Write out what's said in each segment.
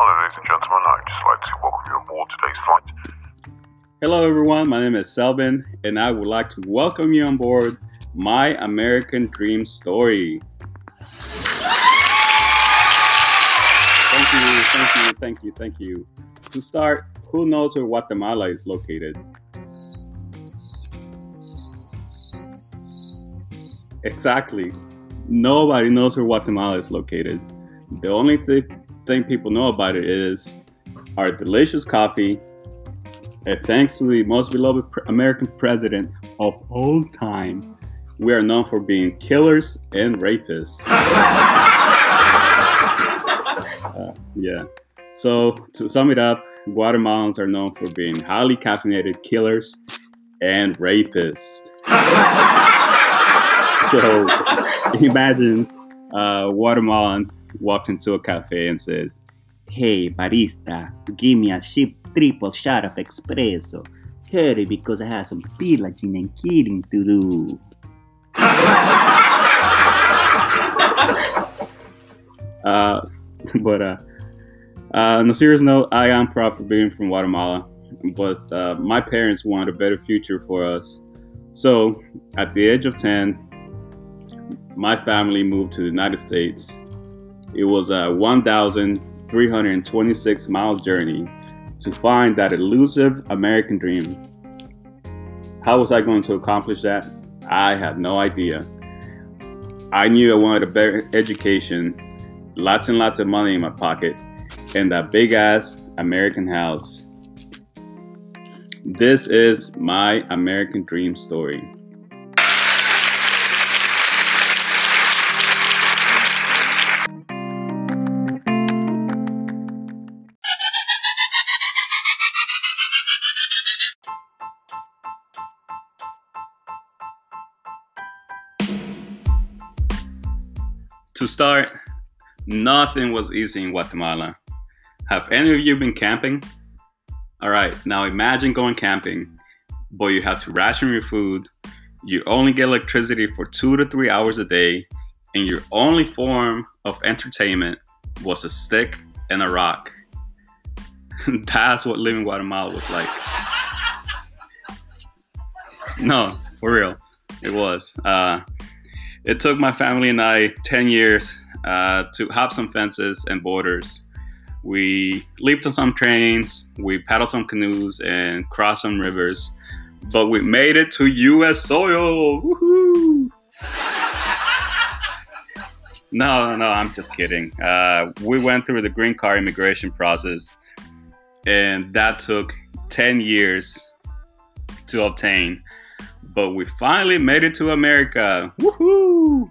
Hello ladies and gentlemen, I'd just like to welcome you aboard today's flight. Hello everyone, my name is Selvin, and I would like to welcome you on board My American Dream Story. Thank you. To start, who knows where Guatemala is located? Exactly. Nobody knows where Guatemala is located. The only thing people know about it is our delicious coffee, and thanks to the most beloved American president of all time, we are known for being killers and rapists. So to sum it up, Guatemalans are known for being highly caffeinated killers and rapists. So imagine a Guatemalan walks into a cafe and says, "Hey barista, give me a cheap triple shot of espresso. Hurry because I have some pillaging and killing to do." On a serious note, I am proud for being from Guatemala, but my parents wanted a better future for us. So at the age of 10, my family moved to the United States. It was a 1,326 mile journey to find that elusive American dream. How was I going to accomplish that? I had no idea. I knew I wanted a better education, lots and lots of money in my pocket, and that big ass American house. This is my American dream story. To start, nothing was easy in Guatemala. Have any of you been camping? All right, now imagine going camping, but you have to ration your food, you only get electricity for 2 to 3 hours a day, and your only form of entertainment was a stick and a rock. That's what living in Guatemala was like. No, for real, it was. It took my family and I 10 years to hop some fences and borders. We leaped on some trains, we paddled some canoes, and crossed some rivers, but we made it to U.S. soil! Woohoo! No, I'm just kidding. We went through the green card immigration process, and that took 10 years to obtain. But we finally made it to America. Woohoo!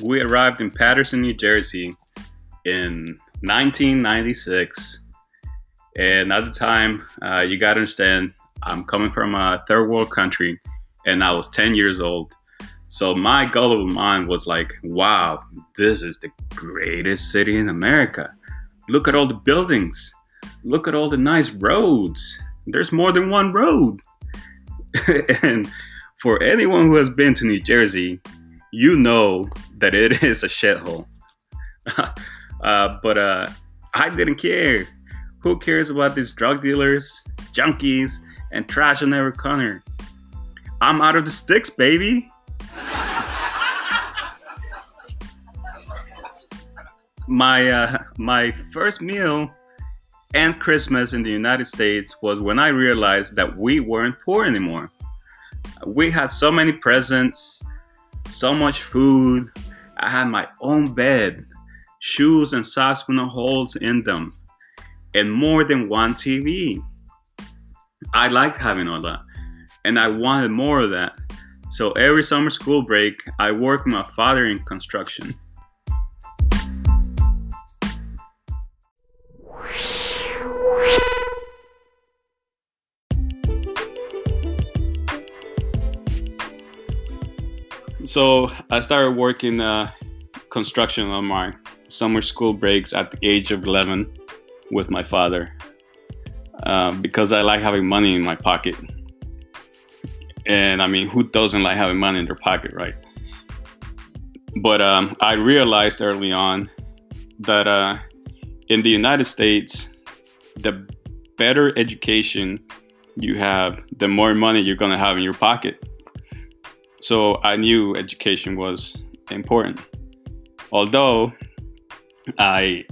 We arrived in Paterson, New Jersey in 1996. And at the time, you gotta understand, I'm coming from a third world country and I was 10 years old. So my gullible mind was like, wow, this is the greatest city in America. Look at all the buildings. Look at all the nice roads. There's more than one road. And for anyone who has been to New Jersey, you know that it is a shithole. But I didn't care. Who cares about these drug dealers, junkies, and trash on every corner? I'm out of the sticks, baby. My first meal and Christmas in the United States was when I realized that we weren't poor anymore. We had so many presents, so much food. I had my own bed, shoes and socks with no holes in them, and more than one TV. I liked having all that, and I wanted more of that. So every summer school break, I worked with my father in construction. So I started working construction on my summer school breaks at the age of 11 with my father because I like having money in my pocket. And I mean, who doesn't like having money in their pocket, right? But I realized early on that in the United States, the better education you have, the more money you're gonna have in your pocket. So I knew education was important. Although I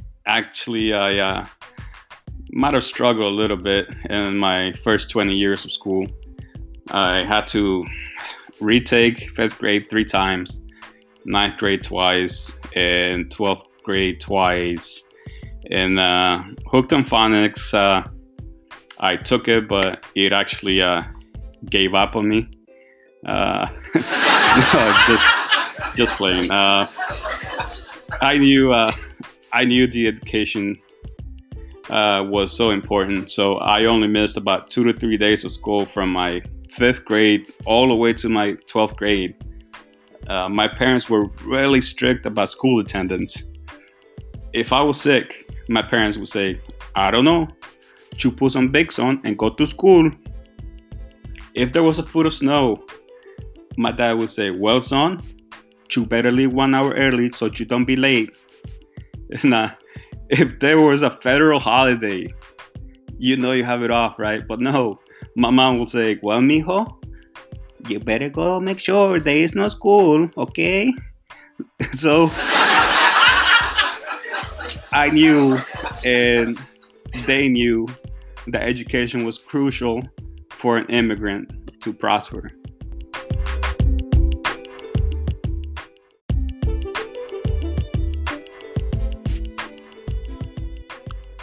might have struggled a little bit in my first 20 years of school. I had to retake 5th grade 3 times, 9th grade twice, and 12th grade twice. And Hooked on Phonics, I took it, but it actually gave up on me. No, just playing. I knew the education was so important, so I only missed about 2 to 3 days of school from my 5th grade all the way to my 12th grade. My parents were really strict about school attendance. If I was sick, my parents would say, "I don't know, you put some bakes on and go to school." If there was a foot of snow, my dad would say, "Well, son, you better leave 1 hour early so you don't be late." Nah, if there was a federal holiday, you know you have it off, right? But no, my mom will say, "Well, mijo, you better go make sure there is no school, okay?" So I knew, and they knew, that education was crucial for an immigrant to prosper.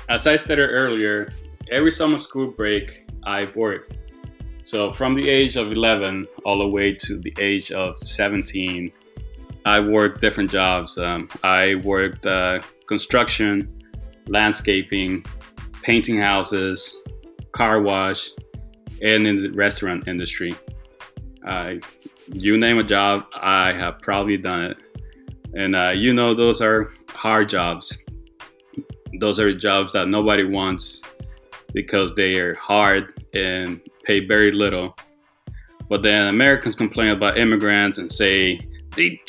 As I stated earlier, every summer school break, I worked. So from the age of 11 all the way to the age of 17, I worked different jobs. I worked construction, landscaping, painting houses, car wash, and in the restaurant industry. You name a job, I have probably done it. And you know, those are hard jobs. Those are jobs that nobody wants because they are hard and pay very little. But then Americans complain about immigrants and say, "They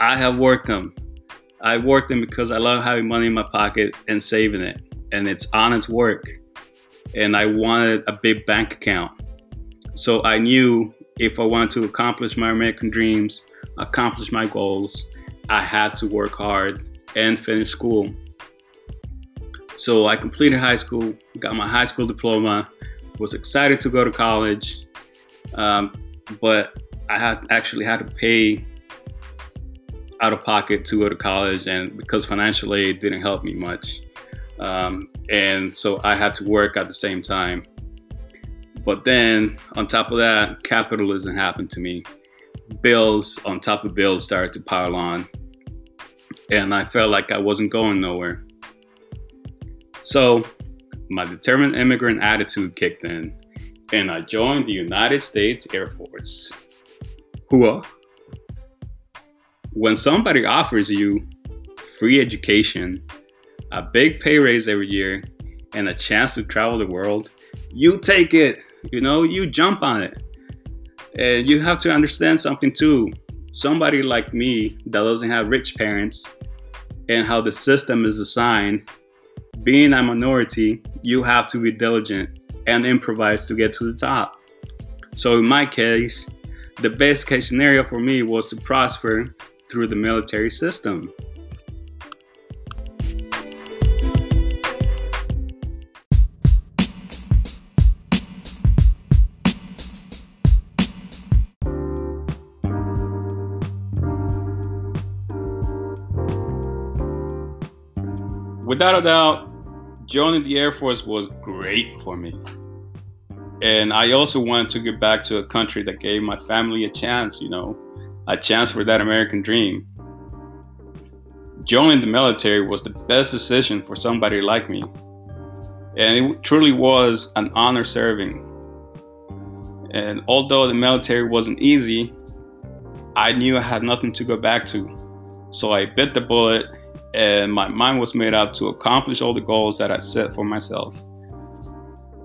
I have worked them. I worked them because I love having money in my pocket and saving it. And it's honest work. And I wanted a big bank account. So I knew if I wanted to accomplish my American dreams, accomplish my goals, I had to work hard and finish school. So I completed high school, got my high school diploma, was excited to go to college, but I had to pay out of pocket to go to college, and because financial aid didn't help me much. And so I had to work at the same time. But then on top of that, capitalism happened to me. Bills on top of bills started to pile on, and I felt like I wasn't going nowhere. So my determined immigrant attitude kicked in, and I joined the United States Air Force. Whoa. When somebody offers you free education, a big pay raise every year, and a chance to travel the world, you take it, you know, you jump on it. And you have to understand something too. Somebody like me that doesn't have rich parents and how the system is designed, being a minority, you have to be diligent and improvise to get to the top. So in my case, the best case scenario for me was to prosper through the military system. Without a doubt, joining the Air Force was great for me. And I also wanted to get back to a country that gave my family a chance, you know, a chance for that American dream. Joining the military was the best decision for somebody like me. And it truly was an honor serving. And although the military wasn't easy, I knew I had nothing to go back to. So I bit the bullet and my mind was made up to accomplish all the goals that I set for myself.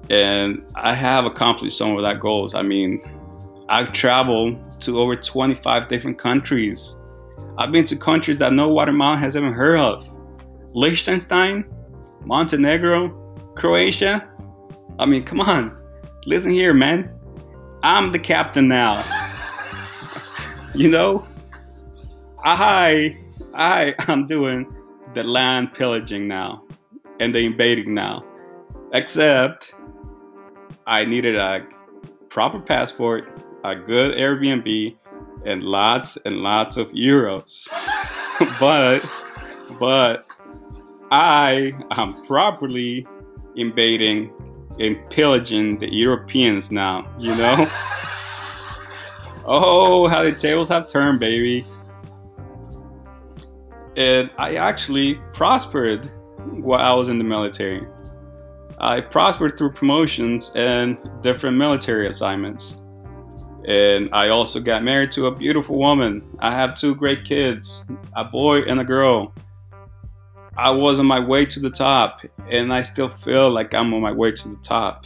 And I have accomplished some of that goals. I mean, I've traveled to over 25 different countries. I've been to countries that no Guatemalan has ever heard of. Liechtenstein, Montenegro, Croatia. I mean, come on. Listen here, man. I'm the captain now. You know, I'm doing the land pillaging now and the invading now. Except I needed a proper passport, a good Airbnb, and lots of euros. But I am properly invading and pillaging the Europeans now, you know? Oh, how the tables have turned, baby. And I actually prospered while I was in the military. I prospered through promotions and different military assignments. And I also got married to a beautiful woman. I have two great kids, a boy and a girl. I was on my way to the top, and I still feel like I'm on my way to the top.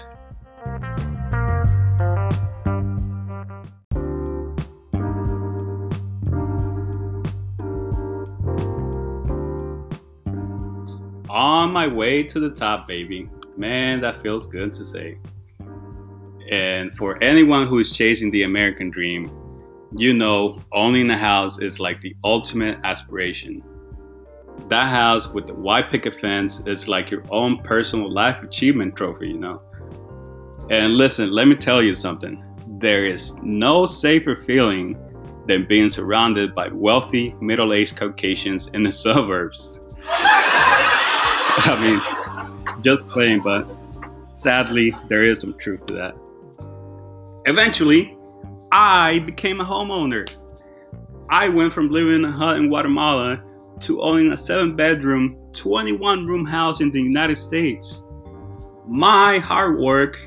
On my way to the top, baby. Man, that feels good to say. And for anyone who is chasing the American dream, you know, owning a house is like the ultimate aspiration. That house with the white picket fence is like your own personal life achievement trophy, you know. And listen, let me tell you something. There is no safer feeling than being surrounded by wealthy, middle-aged Caucasians in the suburbs. I mean, just playing, but sadly, there is some truth to that. Eventually, I became a homeowner. I went from living in a hut in Guatemala to owning a 7-bedroom, 21-room house in the United States. My hard work,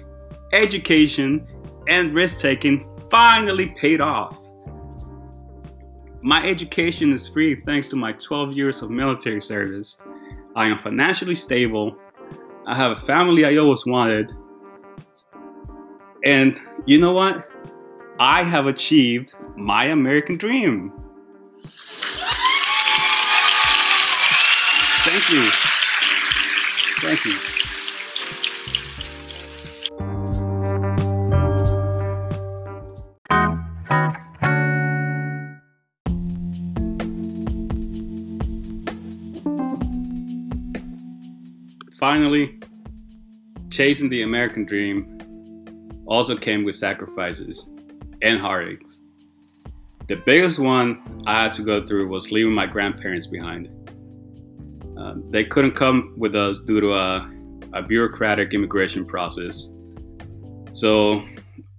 education, and risk-taking finally paid off. My education is free thanks to my 12 years of military service. I am financially stable. I have a family I always wanted. And you know what? I have achieved my American dream. Thank you. Finally, chasing the American dream also came with sacrifices and heartaches. The biggest one I had to go through was leaving my grandparents behind. They couldn't come with us due to a bureaucratic immigration process. So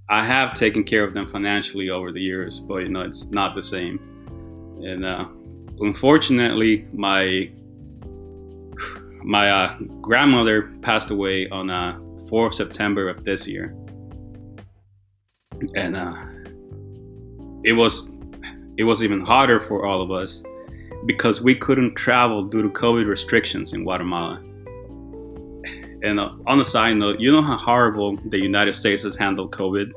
I have taken care of them financially over the years, but you know, it's not the same. And unfortunately, my grandmother passed away on 4th September of this year. And it was even harder for all of us, because we couldn't travel due to COVID restrictions in Guatemala. And on a side note, you know how horrible the United States has handled COVID?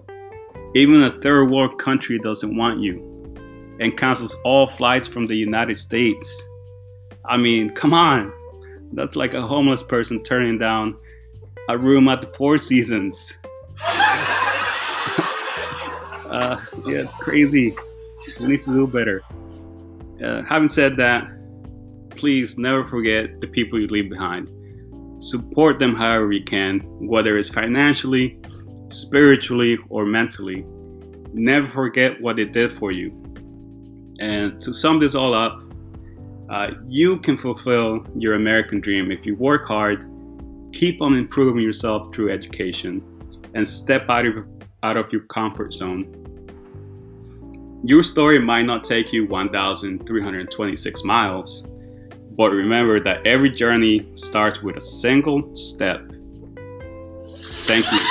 Even a third world country doesn't want you and cancels all flights from the United States. I mean, come on. That's like a homeless person turning down a room at the Four Seasons. Yeah, it's crazy. We need to do better. Having said that, please never forget the people you leave behind. Support them however you can, whether it's financially, spiritually, or mentally. Never forget what they did for you. And to sum this all up, you can fulfill your American dream if you work hard, keep on improving yourself through education, and step out of your comfort zone. Your story might not take you 1,326 miles, but remember that every journey starts with a single step. Thank you.